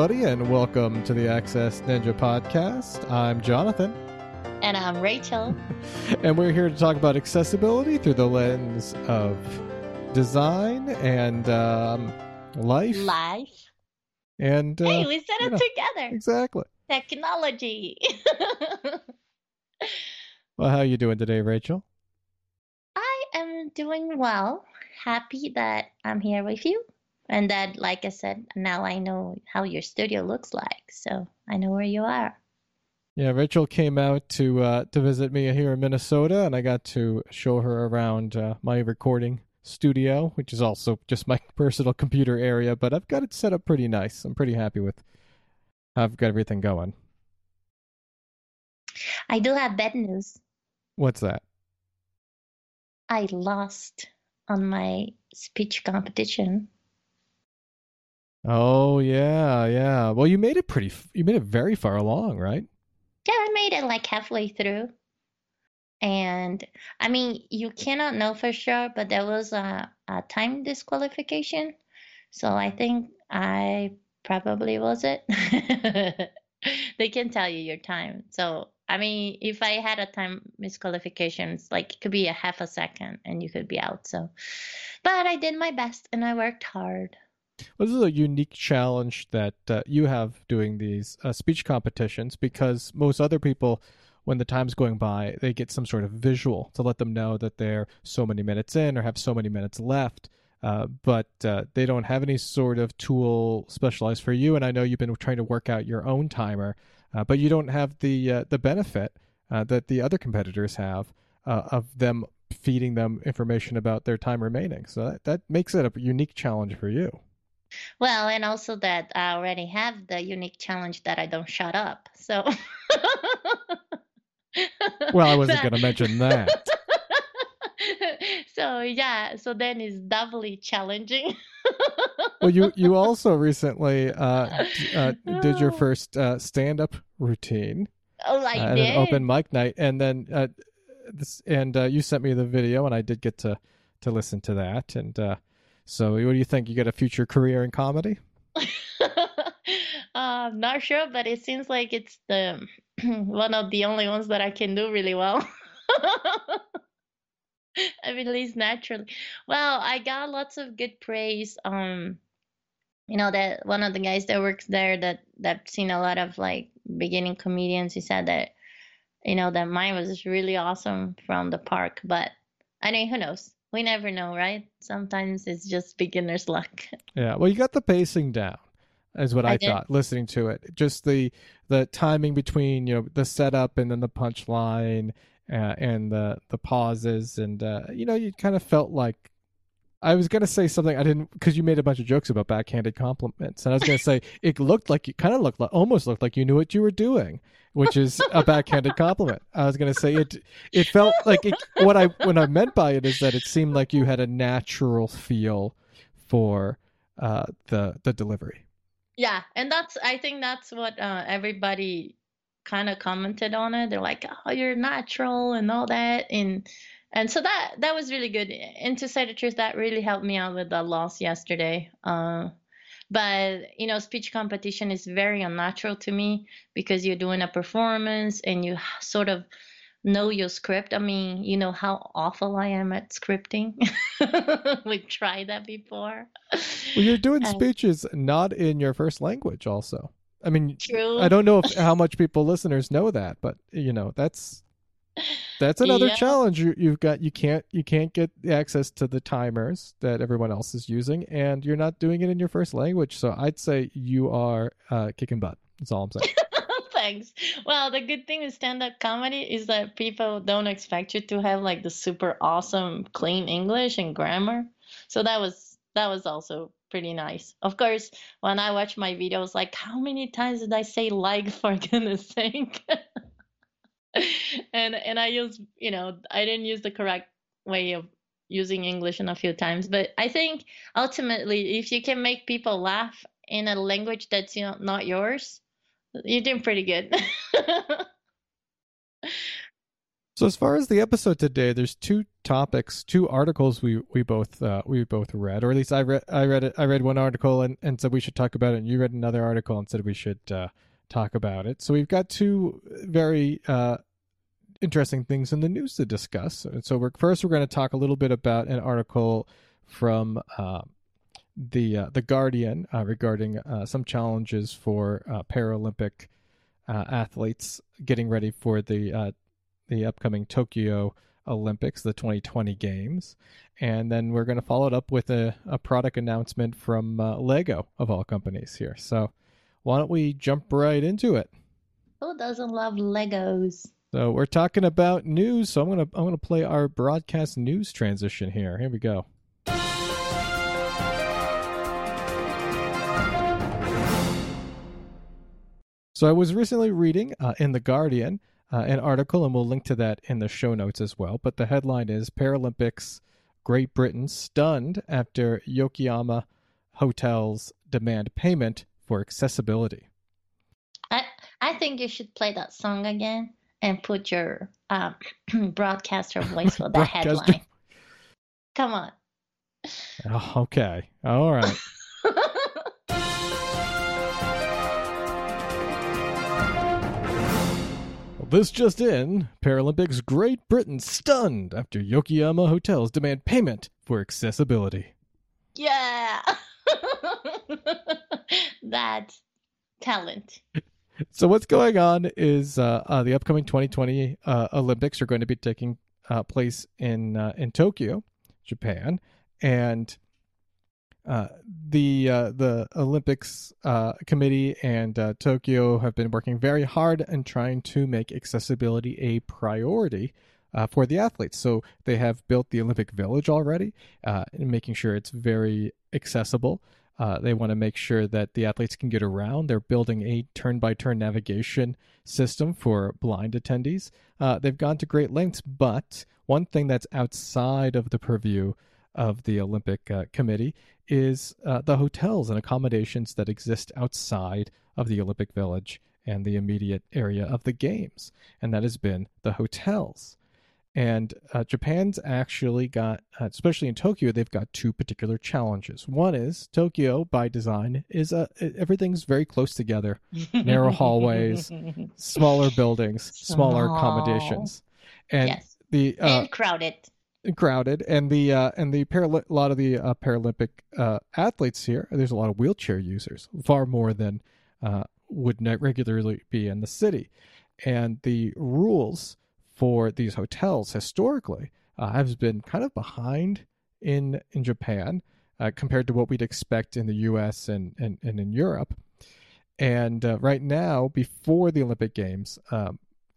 everybody, and welcome to the Access Ninja Podcast. I'm Jonathan. And I'm Rachel. And we're here to talk about accessibility through the lens of design and life. And hey, we set it together. Exactly. Technology. Well, how are you doing today, Rachel? I am doing well. Happy that I'm here with you. And that, like I said, now I know how your studio looks like. So I know where you are. Yeah, Rachel came out to visit me here in Minnesota, and I got to show her around my recording studio, which is also just my personal computer area, but I've got it set up pretty nice. I'm pretty happy with how I've got everything going. I do have bad news. What's that? I lost on my speech competition. Oh, yeah. Well, you made it very far along, right? Yeah, I made it like halfway through. And I mean, you cannot know for sure, but there was a time disqualification. So I think I probably was it. They can tell you your time. So, I mean, if I had a time disqualification, it's like it could be a half a second and you could be out. So, but I did my best and I worked hard. Well, this is a unique challenge that you have doing these speech competitions, because most other people, when the time's going by, they get some sort of visual to let them know that they're so many minutes in or have so many minutes left, but they don't have any sort of tool specialized for you. And I know you've been trying to work out your own timer, but you don't have the benefit that the other competitors have of them feeding them information about their time remaining. So that makes it a unique challenge for you. Well, and also that I already have the unique challenge that I don't shut up. So, well, I wasn't going to mention that. So, yeah, so then it's doubly challenging. Well, you also recently did your first stand-up routine. Oh, I did. An open mic night, and then you sent me the video, and I did get to listen to that, and so what do you think? You got a future career in comedy? I'm not sure, but it seems like it's the one of the only ones that I can do really well. I mean, at least naturally. Well, I got lots of good praise. You know, that one of the guys that works there that's seen a lot of like beginning comedians, he said that, you know, that mine was really awesome from the park. But I mean, who knows? We never know, right? Sometimes it's just beginner's luck. Yeah. Well, you got the pacing down, is what I thought, listening to it. Just the timing between, you know, the setup and then the punchline and the pauses. And, you know, you kind of felt like I was going to say something I didn't, because you made a bunch of jokes about backhanded compliments. And I was going to say it looked like you kind of almost looked like you knew what you were doing, which is a backhanded compliment. I was going to say it felt like what I meant by it is that it seemed like you had a natural feel for the delivery. Yeah. And I think that's what everybody kind of commented on it. They're like, oh, you're natural and all that. And so that was really good. And to say the truth, that really helped me out with the loss yesterday. But, you know, speech competition is very unnatural to me because you're doing a performance and you sort of know your script. I mean, you know how awful I am at scripting. We've tried that before. Well, you're doing speeches not in your first language also. I mean, true. I don't know how much listeners know that, but, you know, that's another challenge. You can't get access to the timers that everyone else is using, and you're not doing it in your first language. So I'd say you are kicking butt. That's all I'm saying. Thanks. Well, the good thing with stand-up comedy is that people don't expect you to have like the super awesome clean English and grammar. So that was also pretty nice. Of course, when I watch my videos, like how many times did I say like for goodness sake? And I use, you know, I didn't use the correct way of using English in a few times, but I think ultimately if you can make people laugh in a language that's, you know, not yours, you're doing pretty good. So as far as the episode today, there's two topics, two articles we both read, or at least I read one article and said we should talk about it, and you read another article and said we should talk about it. So we've got two very interesting things in the news to discuss. And so we're going to talk a little bit about an article from the Guardian regarding some challenges for Paralympic athletes getting ready for the upcoming Tokyo Olympics, the 2020 games. And then we're going to follow it up with a product announcement from Lego, of all companies here. So why don't we jump right into it? Who doesn't love Legos? So we're talking about news. So I'm going to play our broadcast news transition here. Here we go. So I was recently reading in The Guardian an article, and we'll link to that in the show notes as well. But the headline is Paralympics Great Britain Stunned After Yokohama Hotels Demand Payment for Accessibility. I think you should play that song again and put your broadcaster voice for the headline. Come on. Oh, okay. All right. This just in, Paralympics Great Britain stunned after Yokohama hotels demand payment for accessibility. Yeah! That's talent. So what's going on is the upcoming 2020 Olympics are going to be taking place in Tokyo, Japan. And the Olympics committee and Tokyo have been working very hard in trying to make accessibility a priority for the athletes. So they have built the Olympic Village already, and making sure it's very accessible. They want to make sure that the athletes can get around. They're building a turn-by-turn navigation system for blind attendees. They've gone to great lengths, but one thing that's outside of the purview of the Olympic committee is the hotels and accommodations that exist outside of the Olympic Village and the immediate area of the games. And that has been the hotels. And Japan's actually got, especially in Tokyo, they've got two particular challenges. One is Tokyo, by design, is everything's very close together. Narrow hallways, smaller buildings, smaller accommodations. And yes. And crowded. And a lot of the Paralympic athletes here, there's a lot of wheelchair users, far more than would regularly be in the city. And the rules for these hotels historically has been kind of behind in Japan compared to what we'd expect in the U.S. and in Europe. And right now, before the Olympic Games,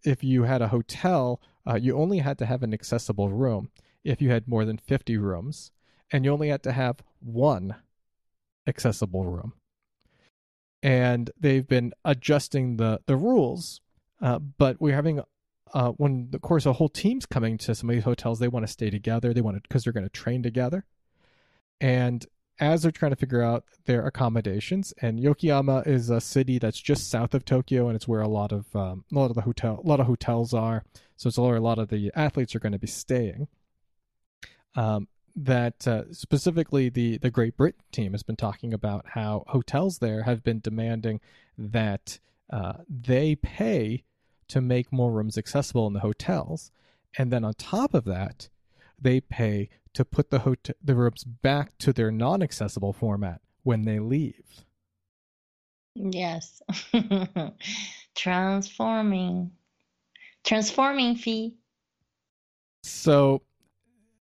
if you had a hotel, you only had to have an accessible room. If you had more than 50 rooms, and you only had to have one accessible room. And they've been adjusting the rules, but we're having, of course, a whole team's coming to some of these hotels. They want to stay together. They want to, because they're going to train together. And as they're trying to figure out their accommodations, and Yokohama is a city that's just south of Tokyo, and it's where a lot of hotels are. So it's where a lot of the athletes are going to be staying. That specifically the Great Britain team has been talking about how hotels there have been demanding that they pay to make more rooms accessible in the hotels. And then on top of that, they pay to put the rooms back to their non-accessible format when they leave. Yes. Transforming fee. So...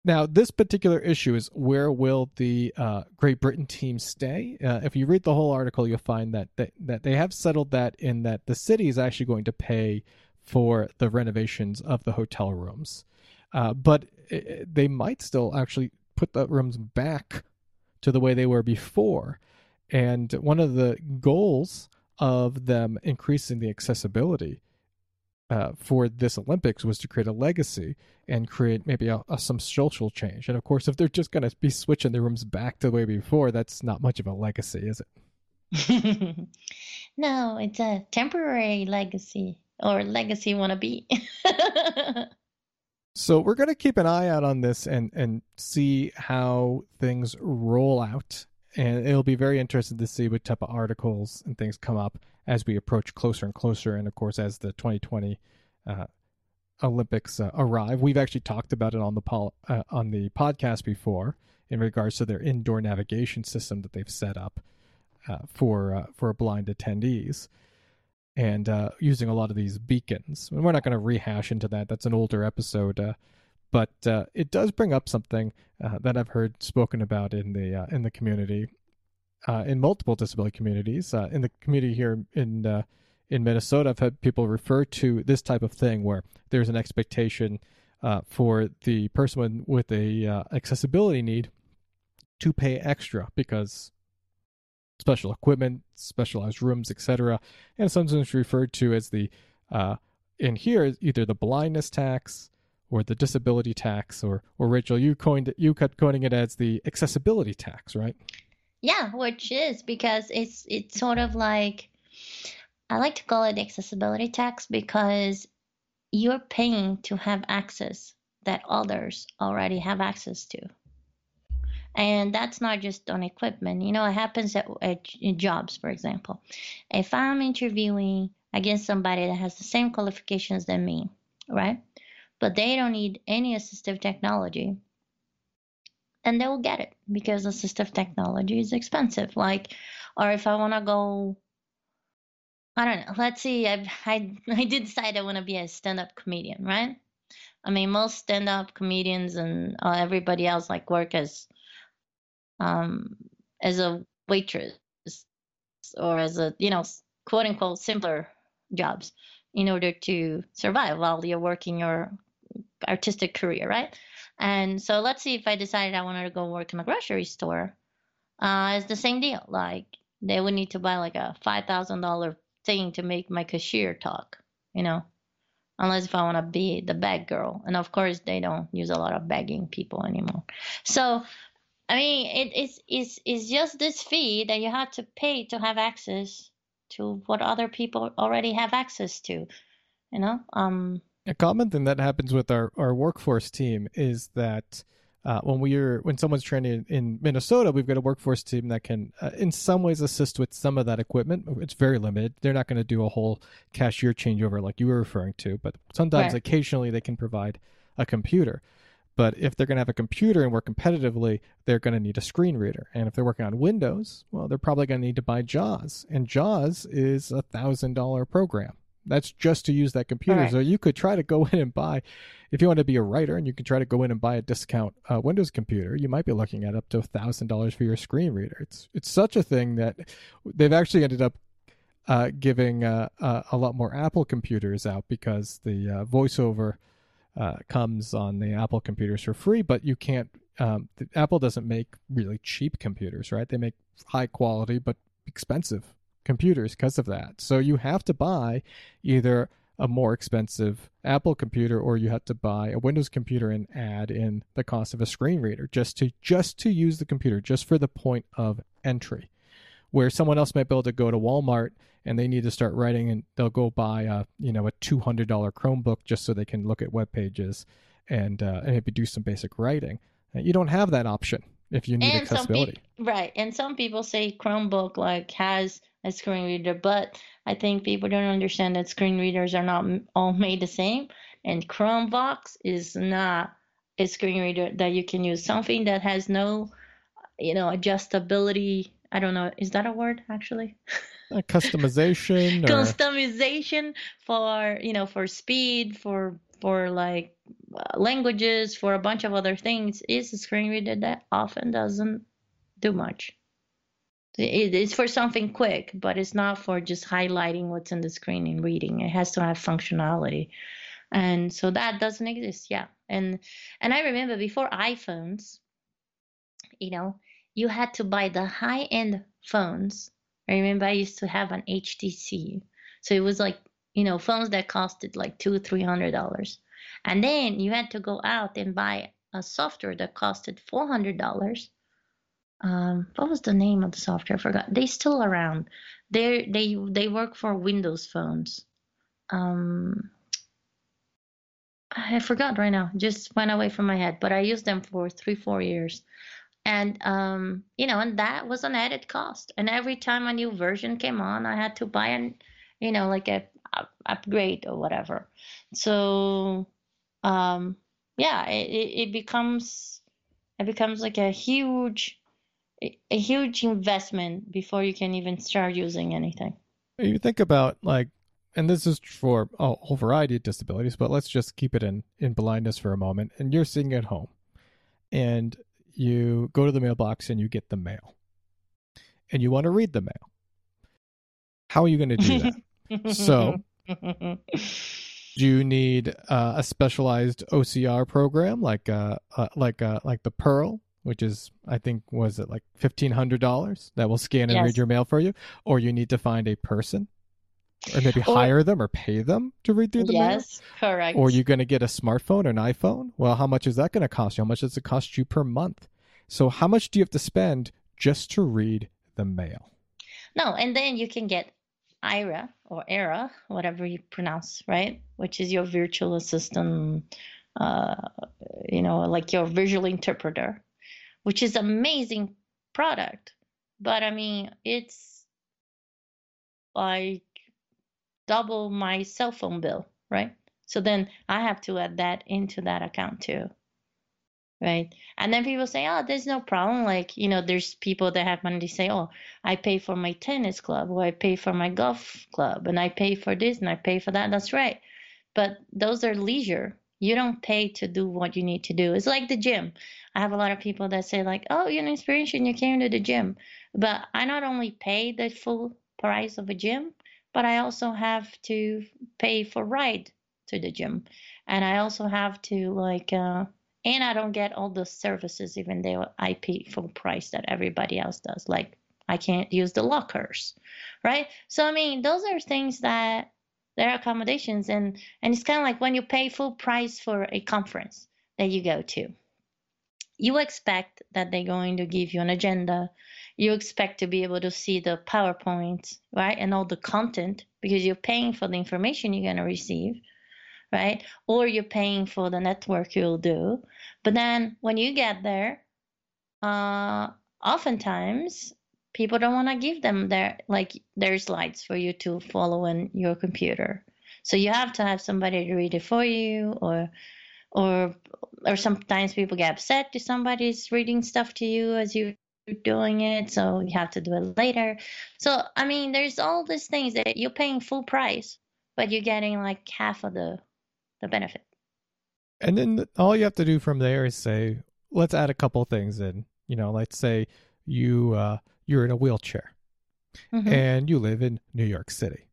Now, this particular issue is where will the Great Britain team stay? If you read the whole article, you'll find that they have settled that in that the city is actually going to pay for the renovations of the hotel rooms. But they might still actually put the rooms back to the way they were before. And one of the goals of them increasing the accessibility for this Olympics was to create a legacy and create maybe some social change. And of course, if they're just going to be switching their rooms back to the way before, that's not much of a legacy, is it? No, it's a temporary legacy or legacy wannabe. So we're going to keep an eye out on this and see how things roll out. And it'll be very interesting to see what type of articles and things come up as we approach closer and closer. And, of course, as the 2020 Olympics arrive. We've actually talked about it on the podcast before in regards to their indoor navigation system that they've set up for blind attendees, and using a lot of these beacons. And we're not going to rehash into that. That's an older episode, but it does bring up something that I've heard spoken about in the community, in multiple disability communities, in the community here in Minnesota. I've had people refer to this type of thing where there's an expectation for the person with a accessibility need to pay extra because special equipment, specialized rooms, etc. And sometimes referred to as the, in here, either the blindness tax or the disability tax, or Rachel, you kept coining it as the accessibility tax, right? Yeah, which is because it's sort of like, I like to call it accessibility tax because you're paying to have access that others already have access to. And that's not just on equipment. You know, it happens at jobs, for example. If I'm interviewing against somebody that has the same qualifications than me, right? But they don't need any assistive technology, and they will get it because assistive technology is expensive. Like, or if I want to go, I don't know. Let's see. I did decide I want to be a stand-up comedian, right? I mean, most stand-up comedians and everybody else like work as a waitress or as a, you know, quote unquote simpler jobs in order to survive while you're working your artistic career, right? And so let's see, if I decided I wanted to go work in a grocery store, it's the same deal. Like, they would need to buy like a $5,000 thing to make my cashier talk, you know, unless if I want to be the bag girl. And of course, they don't use a lot of bagging people anymore. So, I mean, it's just this fee that you have to pay to have access to what other people already have access to, you know? A common thing that happens with our workforce team is that when someone's training in Minnesota, we've got a workforce team that can, in some ways, assist with some of that equipment. It's very limited. They're not going to do a whole cashier changeover like you were referring to, but sometimes, occasionally, they can provide a computer. But if they're going to have a computer and work competitively, they're going to need a screen reader. And if they're working on Windows, well, they're probably going to need to buy JAWS. And JAWS is a $1,000 program. That's just to use that computer. Right. So you could try to go in and buy, if you want to be a writer, and you could try to go in and buy a discount Windows computer, you might be looking at up to $1,000 for your screen reader. It's such a thing that they've actually ended up giving a lot more Apple computers out because the voiceover comes on the Apple computers for free, but you can't, Apple doesn't make really cheap computers, right? They make high quality, but expensive computers because of that. So you have to buy either a more expensive Apple computer, or you have to buy a Windows computer and add in the cost of a screen reader just to use the computer, just for the point of entry, where someone else might be able to go to Walmart and they need to start writing, and they'll go buy a $200 Chromebook just so they can look at web pages and maybe do some basic writing. You don't have that option if you need accessibility. Right. And some people say Chromebook like has a screen reader, but I think people don't understand that screen readers are not all made the same. And ChromeVox is not a screen reader that you can use. Something that has no, adjustability. I don't know. Is that a word actually? Customization. Customization for, for speed, for like languages, for a bunch of other things, is a screen reader that often doesn't do much. It's for something quick, but it's not for just highlighting what's in the screen and reading. It has to have functionality. And so that doesn't exist. Yeah. And I remember before iPhones, you had to buy the high-end phones. I remember I used to have an HTC. So it was like, phones that costed like $200-$300. And then you had to go out and buy a software that costed $400. What was the name of the software? I forgot. They're still around. They work for Windows phones. I forgot right now, just went away from my head, but I used them for 3-4 years. And, and that was an added cost. And every time a new version came on, I had to buy an upgrade or whatever. So, it becomes like a huge investment before you can even start using anything. You think about and this is for a whole variety of disabilities, but let's just keep it in blindness for a moment. And you're sitting at home and you go to the mailbox and you get the mail and you want to read the mail. How are you going to do that? So do you need a specialized OCR program like the Pearl, which is, I think, was it like $1,500 that will scan and read your mail for you? Or you need to find a person, or maybe hire them or pay them to read through the mail? Yes, correct. Or you're going to get a smartphone, an iPhone? Well, how much is that going to cost you? How much does it cost you per month? So how much do you have to spend just to read the mail? No, and then you can get Aira or Era, whatever you pronounce, right? Which is your virtual assistant, your visual interpreter, which is amazing product. But I mean, it's like double my cell phone bill, right? So then I have to add that into that account too, right? And then people say, oh, there's no problem. There's people that have money to say, oh, I pay for my tennis club, or I pay for my golf club, and I pay for this, and I pay for that. That's right. But those are leisure. You don't pay to do what you need to do. It's like the gym. I have a lot of people that say you're an inspiration, you came to the gym. But I not only pay the full price of a gym, but I also have to pay for ride to the gym. And I also have to and I don't get all the services, even though I pay full price that everybody else does. Like I can't use the lockers, right? So, I mean, those are things that there are accommodations. And it's kind of like when you pay full price for a conference that you go to, you expect that they're going to give you an agenda. You expect to be able to see the PowerPoint, right? And all the content, because you're paying for the information you're going to receive, right? Or you're paying for the network you'll do. But then when you get there, oftentimes people don't want to give them their slides for you to follow in your computer. So you have to have somebody to read it for you, or sometimes people get upset if somebody's reading stuff to you as you're doing it, so you have to do it later. So, I mean, there's all these things that you're paying full price, but you're getting half of the benefit. And then all you have to do from there is say, let's add a couple things in. Let's say you're in a wheelchair, mm-hmm. and you live in New York City.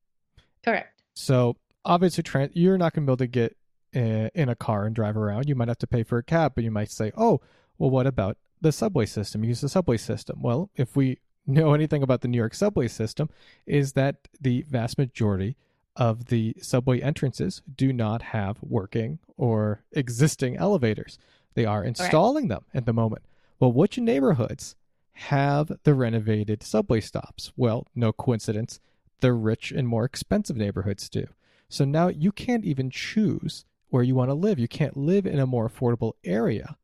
Correct. So, obviously, you're not going to be able to get in a car and drive around. You might have to pay for a cab, but you might say, oh, well, what about the subway system? Use the subway system. Well, if we know anything about the New York subway system, is that the vast majority of the subway entrances do not have working or existing elevators. They are installing them at the moment. Well, which neighborhoods have the renovated subway stops? Well, no coincidence, the rich and more expensive neighborhoods do. So now you can't even choose where you want to live. You can't live in a more affordable area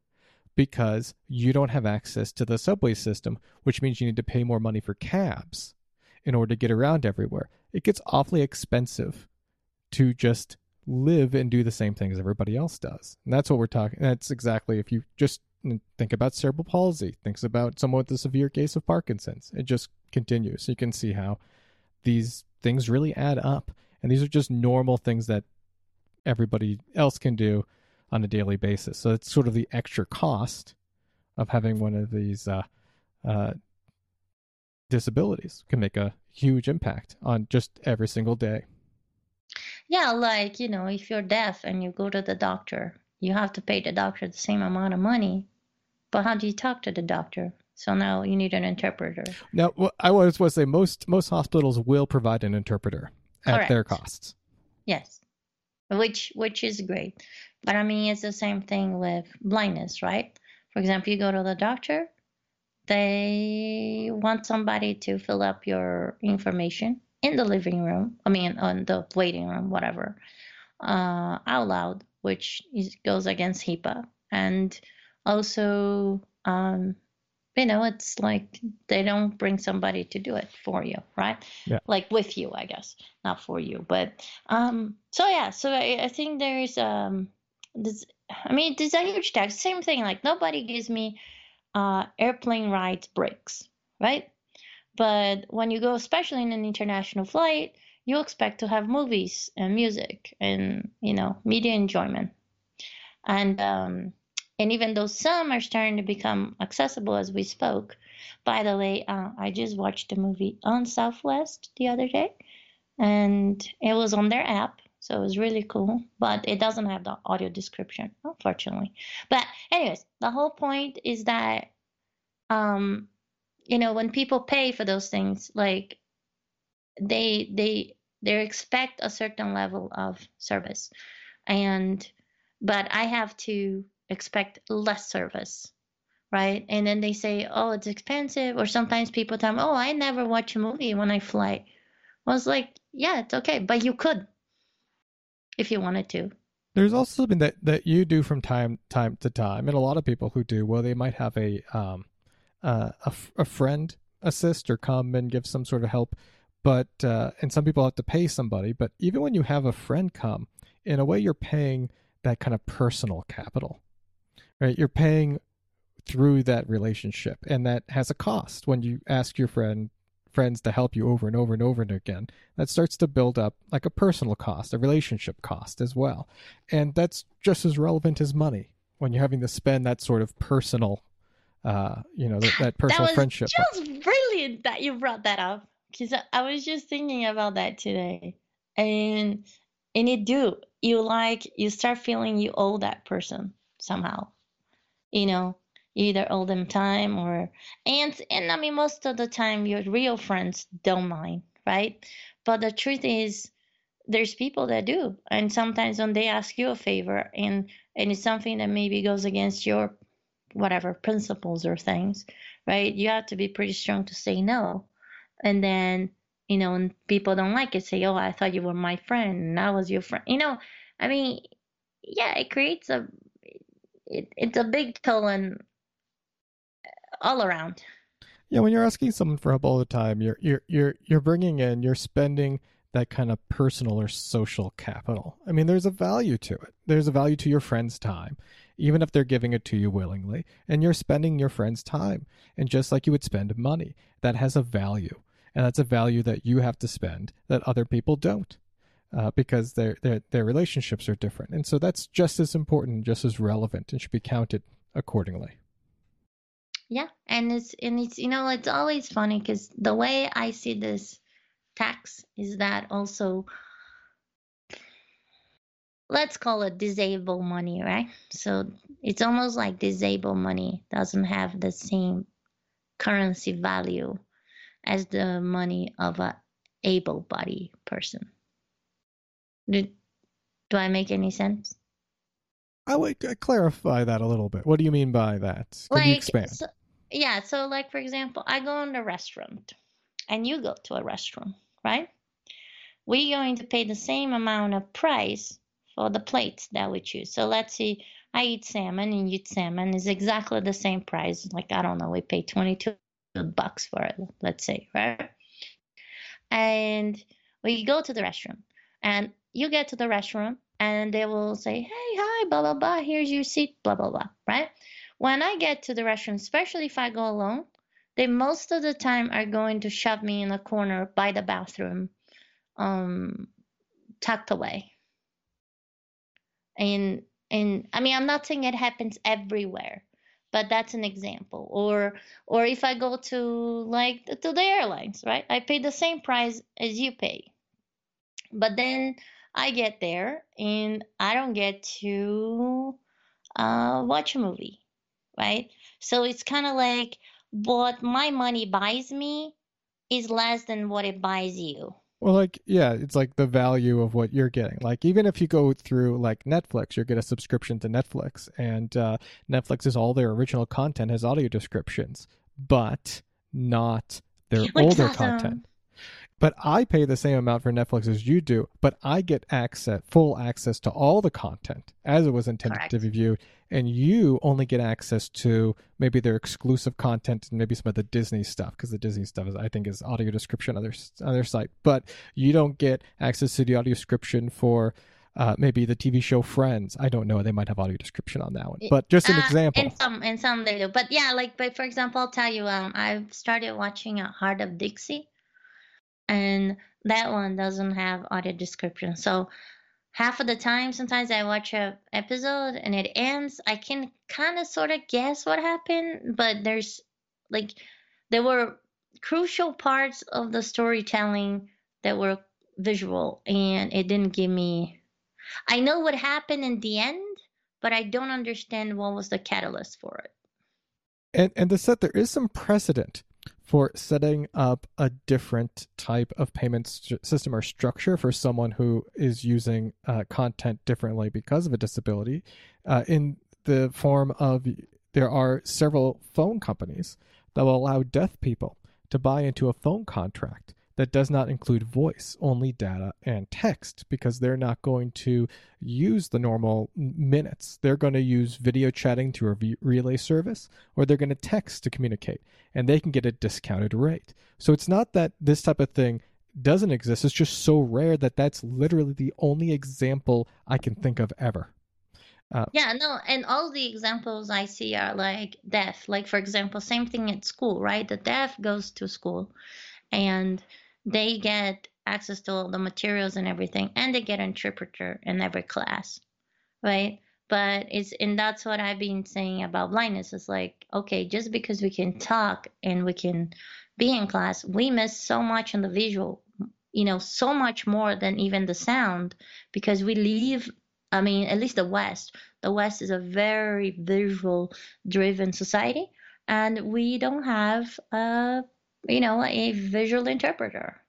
because you don't have access to the subway system, which means you need to pay more money for cabs in order to get around everywhere. It gets awfully expensive to just live and do the same thing as everybody else does. And that's what we're talking. That's exactly, if you just think about cerebral palsy, think about someone with a severe case of Parkinson's, it just continues. You can see how these things really add up. And these are just normal things that everybody else can do on a daily basis. So it's sort of the extra cost of having one of these disabilities can make a huge impact on just every single day. Yeah, if you're deaf and you go to the doctor, you have to pay the doctor the same amount of money. But how do you talk to the doctor? So now you need an interpreter. Now, I was going to say most hospitals will provide an interpreter at their costs. Yes. Which is great. But I mean, it's the same thing with blindness, right? For example, you go to the doctor, they want somebody to fill up your information in the living room, on the waiting room, whatever, out loud. which goes against HIPAA. And also, it's like they don't bring somebody to do it for you, right? Yeah. Like with you, I guess, not for you. But I think there is there's a huge tax. Same thing, like nobody gives me airplane ride breaks, right? But when you go, especially in an international flight, you expect to have movies and music and, media enjoyment. And even though some are starting to become accessible as we spoke, by the way, I just watched a movie on Southwest the other day, and it was on their app, so it was really cool, but it doesn't have the audio description, unfortunately. But anyways, the whole point is that, when people pay for those things, like they expect a certain level of service, but I have to expect less service, right? And then they say, oh, it's expensive. Or sometimes people tell me, oh, I never watch a movie when I fly. Well, I was like, yeah, it's okay. But you could if you wanted to. There's also something that you do from time to time. And a lot of people who do, well, they might have a friend assist or come and give some sort of help. But and some people have to pay somebody. But even when you have a friend come, in a way you're paying that kind of personal capital, right? You're paying through that relationship, and that has a cost. When you ask your friends to help you over and over and over and again, that starts to build up like a personal cost, a relationship cost as well. And that's just as relevant as money when you're having to spend that sort of personal, that personal friendship. That was just brilliant that you brought that up, because I was just thinking about that today, and you do. You start feeling you owe that person somehow, you either owe them time or, and I mean, most of the time your real friends don't mind, right? But the truth is there's people that do. And sometimes when they ask you a favor and it's something that maybe goes against your whatever principles or things, right? You have to be pretty strong to say no. And then, and people don't like it, say, oh, I thought you were my friend, and I was your friend. It creates it's a big toll and all around. Yeah, when you're asking someone for help all the time, you're bringing in, you're spending that kind of personal or social capital. I mean, there's a value to it. There's a value to your friend's time, even if they're giving it to you willingly, and you're spending your friend's time. And just like you would spend money, that has a value. And that's a value that you have to spend that other people don't, because their relationships are different. And so that's just as important, just as relevant, and should be counted accordingly. Yeah, and it's always funny because the way I see this tax is that also, let's call it disabled money, right? So it's almost like disabled money doesn't have the same currency value as the money of an able-bodied person. Do I make any sense? I would clarify that a little bit. What do you mean by that? Can you expand? So like, for example, I go in a restaurant, and you go to a restaurant, right? We're going to pay the same amount of price for the plates that we choose. So let's see, I eat salmon, and you eat salmon. It's exactly the same price. Like, I don't know, we pay $22 for it, let's say, right? And we go to the restaurant, and you get to the restaurant, and they will say, hey, hi, blah, blah, blah, here's your seat, blah, blah, blah, right? When I get to the restaurant, especially if I go alone, they most of the time are going to shove me in a corner by the bathroom, tucked away. And I mean, I'm not saying it happens everywhere, but that's an example. Or if I go to to the airlines, right? I pay the same price as you pay. But then I get there and I don't get to watch a movie, right? So it's kind of like what my money buys me is less than what it buys you. Well, it's like the value of what you're getting. Like, even if you go through like Netflix, you're getting a subscription to Netflix, and Netflix is all their original content has audio descriptions, but not their older content. But I pay the same amount for Netflix as you do, but I get access, full access to all the content as it was intended Correct. To be viewed, and you only get access to maybe their exclusive content and maybe some of the Disney stuff, because the Disney stuff is, I think, is audio description on their site. But you don't get access to the audio description for maybe the TV show Friends. I don't know; they might have audio description on that one. But just an example. And some they do. But yeah, but for example, I'll tell you, I've started watching Heart of Dixie. And that one doesn't have audio description. So half of the time, sometimes I watch an episode and it ends. I can kind of sort of guess what happened, but there were crucial parts of the storytelling that were visual, and it didn't give me... I know what happened in the end, but I don't understand what was the catalyst for it. And to set, there is some precedent for setting up a different type of payment system or structure for someone who is using content differently because of a disability, in the form of there are several phone companies that will allow deaf people to buy into a phone contract that does not include voice, only data and text, because they're not going to use the normal minutes. They're going to use video chatting to a relay service, or they're going to text to communicate, and they can get a discounted rate. So it's not that this type of thing doesn't exist. It's just so rare that that's literally the only example I can think of ever. And all the examples I see are deaf. For example, same thing at school, right? The deaf goes to school, and they get access to all the materials and everything, and they get an interpreter in every class, right? But that's what I've been saying about blindness. It's okay, just because we can talk and we can be in class, we miss so much on the visual, so much more than even the sound, because we live, at least the West. The West is a very visual-driven society, and we don't have a visual interpreter,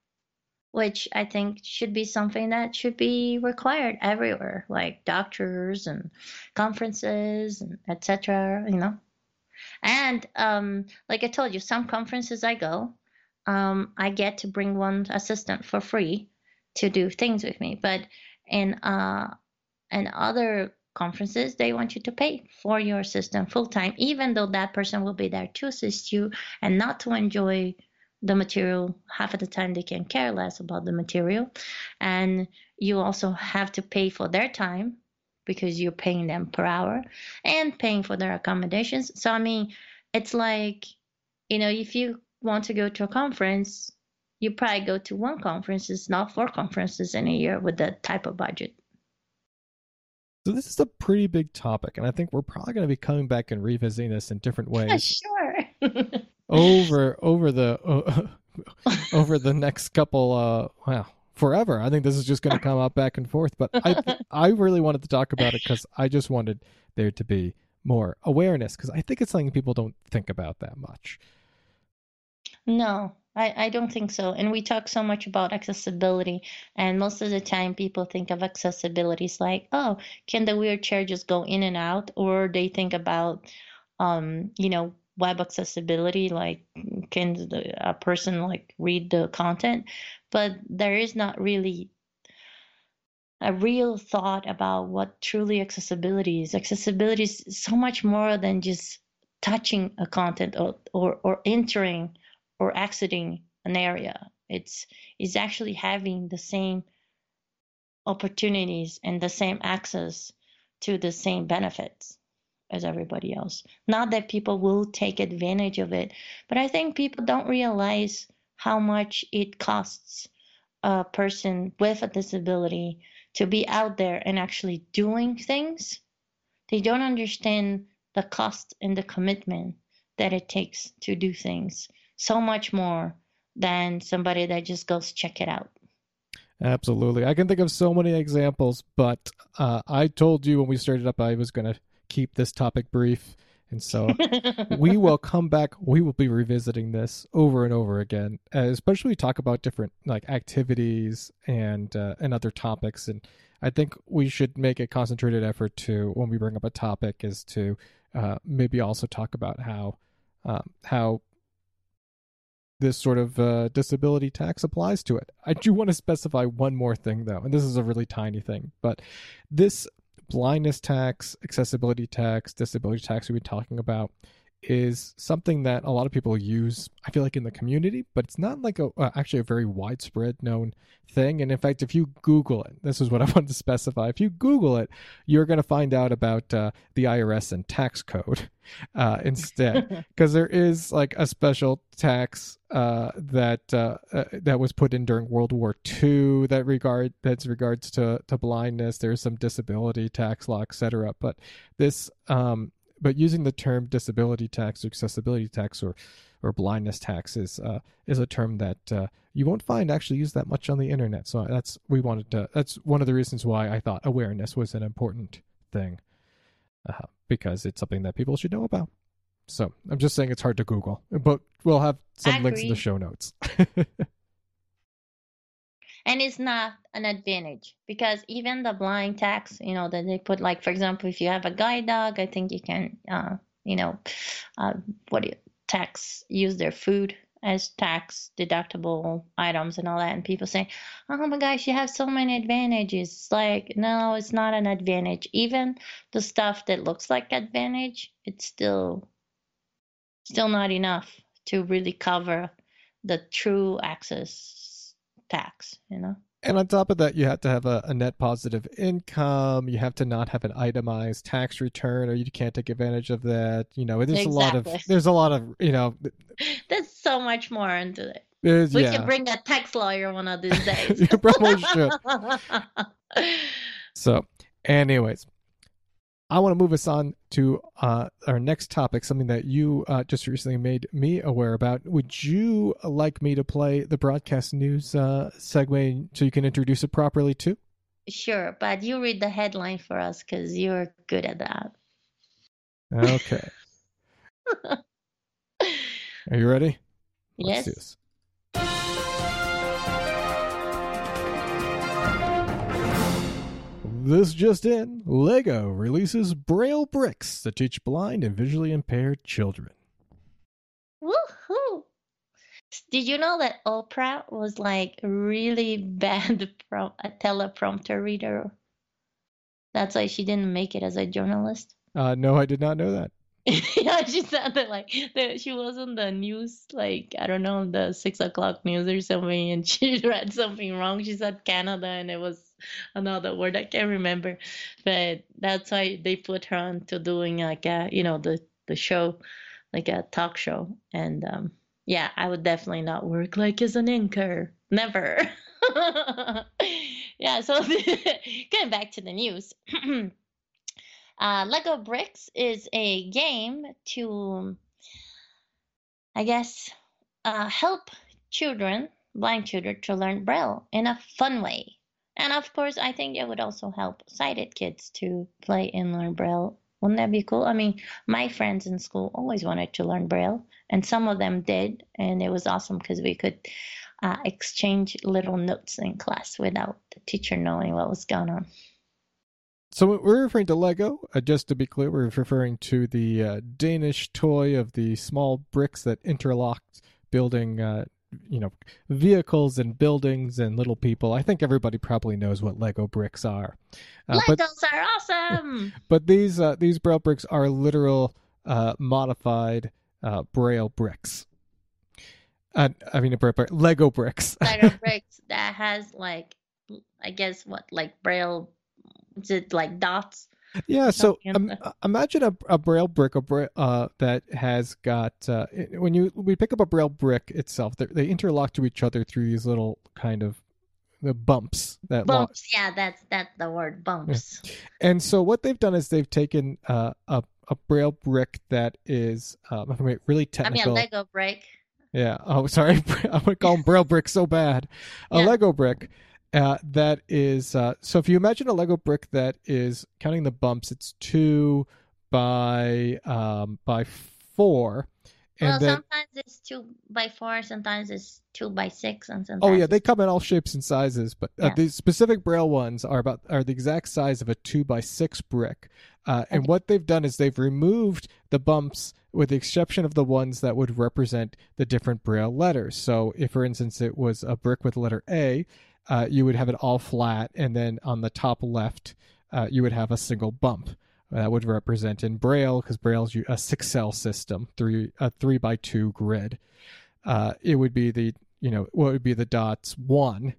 which I think should be something that should be required everywhere, like doctors and conferences, and et cetera, And like I told you, some conferences I go, I get to bring one assistant for free to do things with me. But in other conferences, they want you to pay for your assistant full-time, even though that person will be there to assist you and not to enjoy the material. Half of the time, they can care less about the material. And you also have to pay for their time because you're paying them per hour and paying for their accommodations. So, it's if you want to go to a conference, you probably go to one conference. It's not 4 conferences in a year with that type of budget. So this is a pretty big topic, and I think we're probably going to be coming back and revisiting this in different ways. Sure. over the next couple, forever. I think this is just going to come out back and forth. But I really wanted to talk about it because I just wanted there to be more awareness, because I think it's something people don't think about that much. No, I don't think so. And we talk so much about accessibility, and most of the time people think of accessibility as can the wheelchair just go in and out? Or they think about, web accessibility, can a person read the content? But there is not really a real thought about what truly accessibility is. Accessibility is so much more than just touching a content or entering or exiting an area. It's actually having the same opportunities and the same access to the same benefits as everybody else. Not that people will take advantage of it, but I think people don't realize how much it costs a person with a disability to be out there and actually doing things. They don't understand the cost and the commitment that it takes to do things. So much more than somebody that just goes check it out. Absolutely. I can think of so many examples, but I told you when we started up, I was going to keep this topic brief. And so we will come back. We will be revisiting this over and over again, especially talk about different activities and other topics. And I think we should make a concentrated effort to, when we bring up a topic, is to maybe also talk about how this sort of disability tax applies to it. I do want to specify one more thing, though, and this is a really tiny thing, but this blindness tax, accessibility tax, disability tax we've been talking about is something that a lot of people use, I feel like, in the community, but it's not like actually a very widespread known thing. And in fact, if you Google it, this is what I wanted to specify. If you Google it, you're going to find out about the IRS and tax code instead, because there is like a special tax that was put in during World War II that's regards to blindness. There's some disability tax law, etc. But this But using the term disability tax or accessibility tax or blindness tax is a term that you won't find actually used that much on the internet. So that's one of the reasons why I thought awareness was an important thing, because it's something that people should know about. So I'm just saying it's hard to Google, but we'll have some links in the show notes. And it's not an advantage, because even the blind tax, that they put, like, for example, if you have a guide dog, I think you can, use their food as tax deductible items and all that. And people say, oh my gosh, you have so many advantages. It's like, no, it's not an advantage. Even the stuff that looks like advantage, it's still not enough to really cover the true access tax, And on top of that, you have to have a net positive income. You have to not have an itemized tax return, or you can't take advantage of that. There's a lot of There's so much more into it. We can bring a tax lawyer one of these days. You probably should. So, anyways, I want to move us on to our next topic, something that you just recently made me aware about. Would you like me to play the broadcast news segue so you can introduce it properly too? Sure, but you read the headline for us because you're good at that. Okay. Are you ready? Yes. Let's do this. This just in, Lego releases Braille Bricks to teach blind and visually impaired children. Woohoo! Did you know that Oprah was like really bad a teleprompter reader? That's why she didn't make it as a journalist. No, I did not know that. Yeah, she sounded like she was on the news, like, I don't know, the 6 o'clock news or something, and she read something wrong. She said Canada, and it was another word I can't remember. But that's why they put her on to doing like the show, like a talk show. And I would definitely not work like as an anchor, never. Yeah. So going back to the news. Lego Bricks is a game to, I guess, help blind children, to learn Braille in a fun way. And of course, I think it would also help sighted kids to play and learn Braille. Wouldn't that be cool? I mean, my friends in school always wanted to learn Braille, and some of them did. And it was awesome because we could exchange little notes in class without the teacher knowing what was going on. So we're referring to Lego. Just to be clear, we're referring to the Danish toy of the small bricks that interlocked, building, vehicles and buildings and little people. I think everybody probably knows what Lego bricks are. Legos are awesome. But these Braille bricks are literal modified Braille bricks. Lego bricks. Lego bricks that has Braille. Is it like dots? Yeah. So imagine a Braille brick that has got when we pick up a Braille brick itself, they interlock to each other through these little kind of the bumps. That's the word, bumps. Yeah. And so what they've done is they've taken a Braille brick that is really technical. A Lego brick. Yeah. Oh, sorry. I would call them Braille bricks so bad. Lego brick. That is, so if you imagine a Lego brick that is, counting the bumps, it's 2 by 4. And sometimes it's 2 by 4, sometimes it's 2 by 6, and sometimes. Oh yeah, they come in all shapes and sizes, but these specific Braille ones are the exact size of a 2 by 6 brick. And what they've done is they've removed the bumps with the exception of the ones that would represent the different Braille letters. So if, for instance, it was a brick with letter A, you would have it all flat, and then on the top left, you would have a single bump. That would represent in Braille, because Braille is a 6-cell system, a 3x2 grid. It would be the dots 1.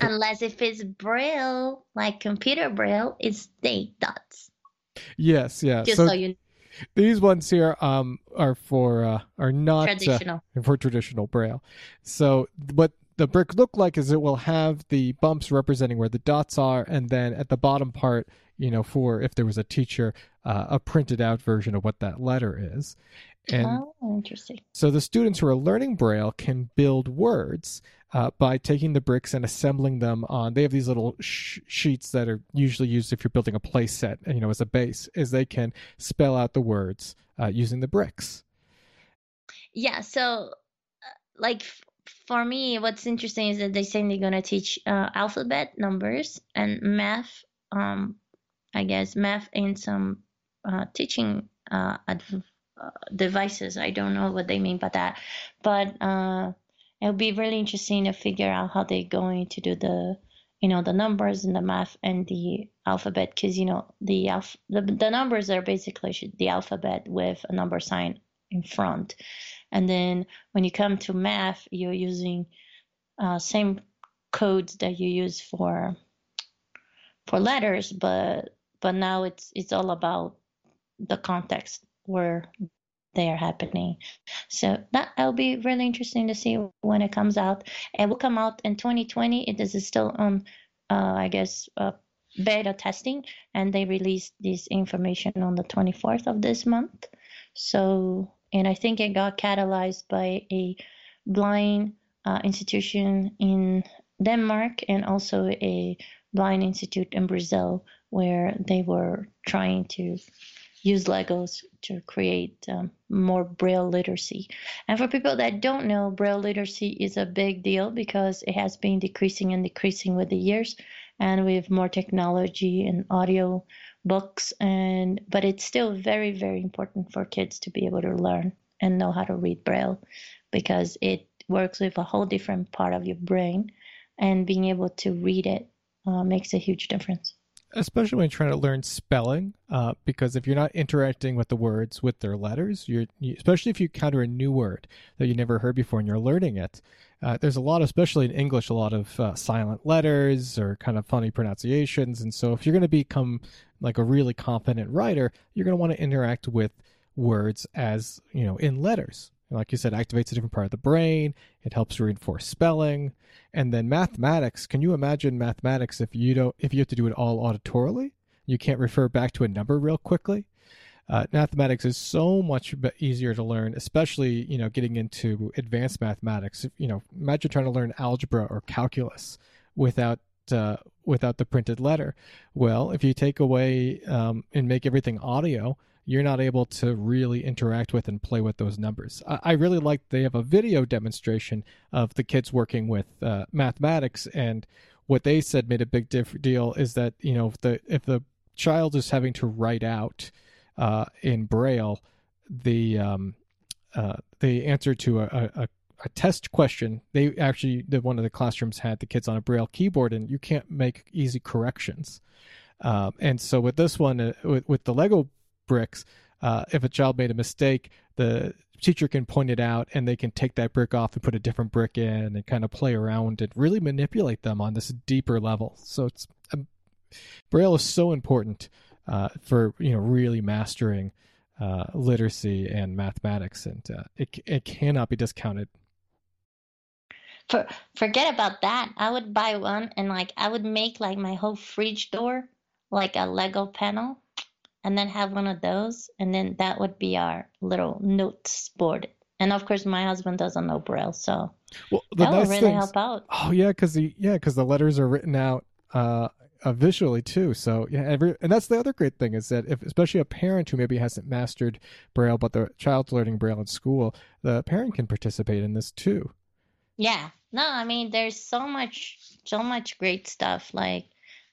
Unless if it's Braille, like computer Braille, it's 8 dots. Yes, yeah. Just so you know. These ones here are not for traditional Braille. So what the brick look like is it will have the bumps representing where the dots are, and then at the bottom part, for if there was a teacher, a printed out version of what that letter is. And interesting. So the students who are learning Braille can build words by taking the bricks and assembling them on. They have these little sheets that are usually used if you're building a play set, as a base, is they can spell out the words using the bricks. Yeah. So for me, what's interesting is that they say they're going to teach alphabet, numbers, and math, math and some teaching devices. I don't know what they mean by that, but it'll be really interesting to figure out how they're going to do the the numbers and the math and the alphabet, because the numbers are basically the alphabet with a number sign in front, and then when you come to math, you're using same codes that you use for letters, but now it's all about the context where they are happening. So that'll be really interesting to see when it comes out. It will come out in 2020. It is still on, beta testing, and they released this information on the 24th of this month. So, and I think it got catalyzed by a blind institution in Denmark and also a blind institute in Brazil, where they were trying to use Legos to create more Braille literacy. And for people that don't know, Braille literacy is a big deal because it has been decreasing and decreasing with the years, and with more technology and audio books, but it's still very, very important for kids to be able to learn and know how to read Braille, because it works with a whole different part of your brain, and being able to read it makes a huge difference. Especially when you're trying to learn spelling, because if you're not interacting with the words with their letters, especially if you encounter a new word that you never heard before and you're learning it, there's a lot, especially in English, a lot of silent letters or kind of funny pronunciations. And so if you're going to become like a really confident writer, you're going to want to interact with words as, in letters. Like you said, activates a different part of the brain. It helps reinforce spelling. And then mathematics. Can you imagine mathematics if you have to do it all auditorily? You can't refer back to a number real quickly. Mathematics is so much easier to learn, especially, getting into advanced mathematics. Imagine trying to learn algebra or calculus without the printed letter. Well, if you take away and make everything audio, you're not able to really interact with and play with those numbers. I really like they have a video demonstration of the kids working with mathematics, and what they said made a big deal is that, if the child is having to write out in Braille the answer to a test question, they actually, one of the classrooms had the kids on a Braille keyboard, and you can't make easy corrections. And so with this one, with the Lego bricks, if a child made a mistake, the teacher can point it out, and they can take that brick off and put a different brick in and kind of play around and really manipulate them on this deeper level. So it's Braille is so important for really mastering literacy and mathematics, and it cannot be discounted. Forget about that. I would buy one, and I would make my whole fridge door like a Lego panel, and then have one of those, and then that would be our little notes board. And of course, my husband doesn't know Braille, so that would really help out. Oh yeah, because the letters are written out visually too. So yeah, and that's the other great thing is that if, especially a parent who maybe hasn't mastered Braille, but the child's learning Braille in school, the parent can participate in this too. Yeah, no, I mean, there's so much great stuff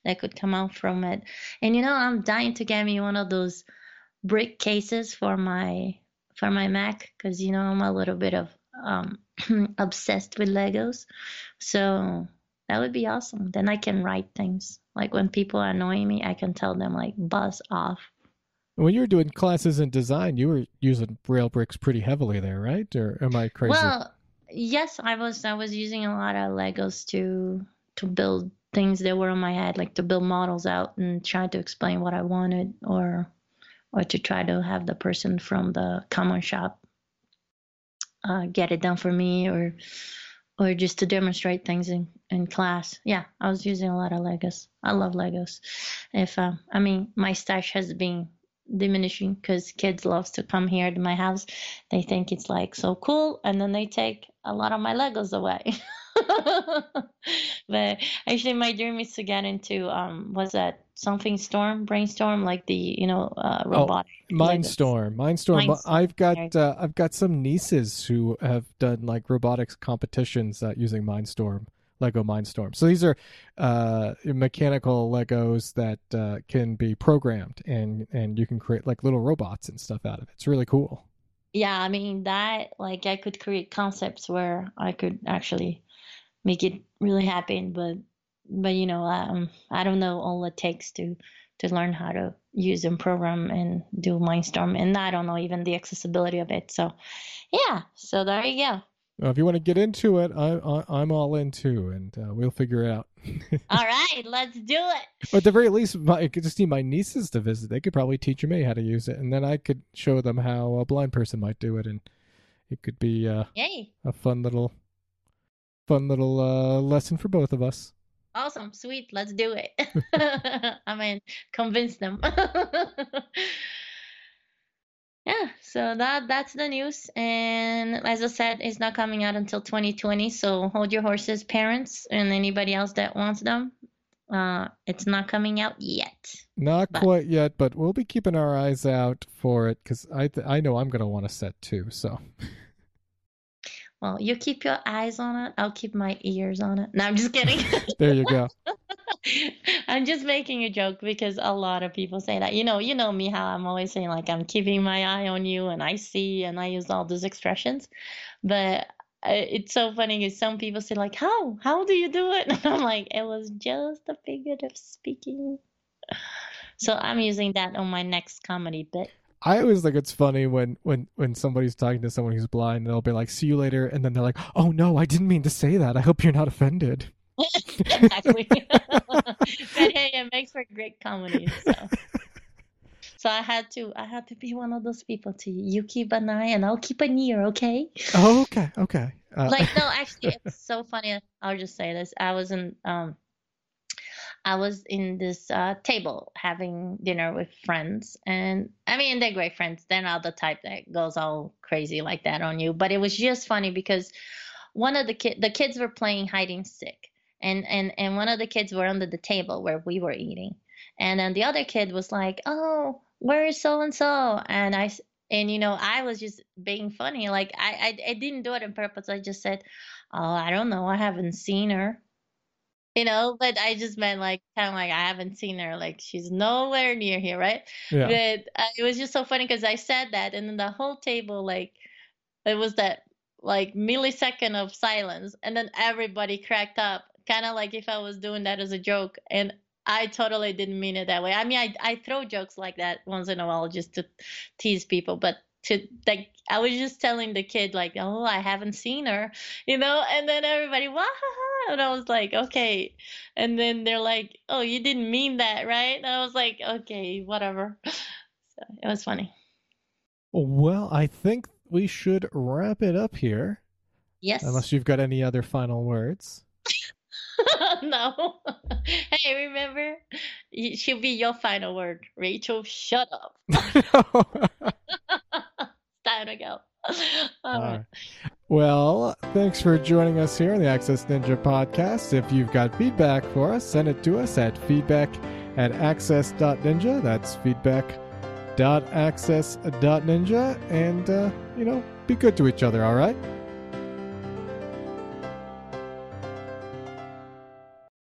that could come out from it. And I'm dying to get me one of those brick cases for my for my Mac because, you know, I'm a little bit of obsessed with Legos. So that would be awesome. Then I can write things. Like when people annoy me, I can tell them like, buzz off. When you were doing classes in design, you were using Braille Bricks pretty heavily there, right? Or am I crazy? Well, yes, I was using a lot of Legos to build things that were in my head, like to build models out and try to explain what I wanted or to try to have the person from the common shop get it done for me or just to demonstrate things in class. Yeah, I was using a lot of Legos. I love Legos. My stash has been diminishing because kids love to come here to my house. They think it's like so cool, and then they take a lot of my Legos away. But actually, my dream is to get into something storm, brainstorm, like the robotic. Mindstorm. I've got some nieces who have done like robotics competitions using Mindstorm, Lego Mindstorm. So these are mechanical Legos that can be programmed, and you can create like little robots and stuff out of it. It's really cool. Yeah, I could create concepts where I could actually make it really happen, but I don't know all it takes to learn how to use and program and do Mindstorm, and I don't know even the accessibility of it. So yeah, so there you go. If you want to get into it, I'm all in too, and we'll figure it out. All right, let's do it. But at the very least, I could just need my nieces to visit. They could probably teach me how to use it, and then I could show them how a blind person might do it, and it could be a fun little lesson for both of us. Awesome, sweet, let's do it. Convince them. Yeah, so that's the news. And as I said, it's not coming out until 2020. So hold your horses, parents, and anybody else that wants them. It's not coming out yet. Not quite yet, but we'll be keeping our eyes out for it because I know I'm going to want a set too. So. Well, you keep your eyes on it. I'll keep my ears on it. No, I'm just kidding. There you go. I'm just making a joke because a lot of people say that. You know me, how I'm always saying like I'm keeping my eye on you and I see and I use all those expressions. But it's so funny because some people say like, how do you do it? And I'm like, it was just a figurative speaking. So I'm using that on my next comedy bit. I always think it's funny when somebody's talking to someone who's blind, they'll be like, see you later. And then they're like, oh, no, I didn't mean to say that. I hope you're not offended. Exactly. But hey, it makes for great comedy. So I had to be one of those people to you keep an eye and I'll keep an ear, okay? Oh, okay. Actually, it's so funny. I'll just say this. I was in this table having dinner with friends, and they're great friends. They're not the type that goes all crazy like that on you. But it was just funny because one of the kids were playing hide and seek, and one of the kids were under the table where we were eating, and then the other kid was like, "Oh, where is so and so?" And I was just being funny. Like I didn't do it on purpose. I just said, "Oh, I don't know. I haven't seen her." But I just meant like kind of like I haven't seen her, like she's nowhere near here, right? Yeah. But it was just so funny because I said that, and then the whole table, like it was that like millisecond of silence, and then everybody cracked up, kind of like if I was doing that as a joke, and I totally didn't mean it that way. I throw jokes like that once in a while just to tease people, but I was just telling the kid like, oh, I haven't seen her, and then everybody, wah, ha, ha. And I was like, okay. And then they're like, oh, you didn't mean that, right? And I was like, okay, whatever. So it was funny. Well, I think we should wrap it up here. Yes. Unless you've got any other final words. No. Hey, remember, it should be your final word. Rachel, shut up. Time to go. All right. Well, thanks for joining us here on the Access Ninja Podcast. If you've got feedback for us, send it to us at feedback@access.ninja. That's feedback.access.ninja. And, be good to each other, all right?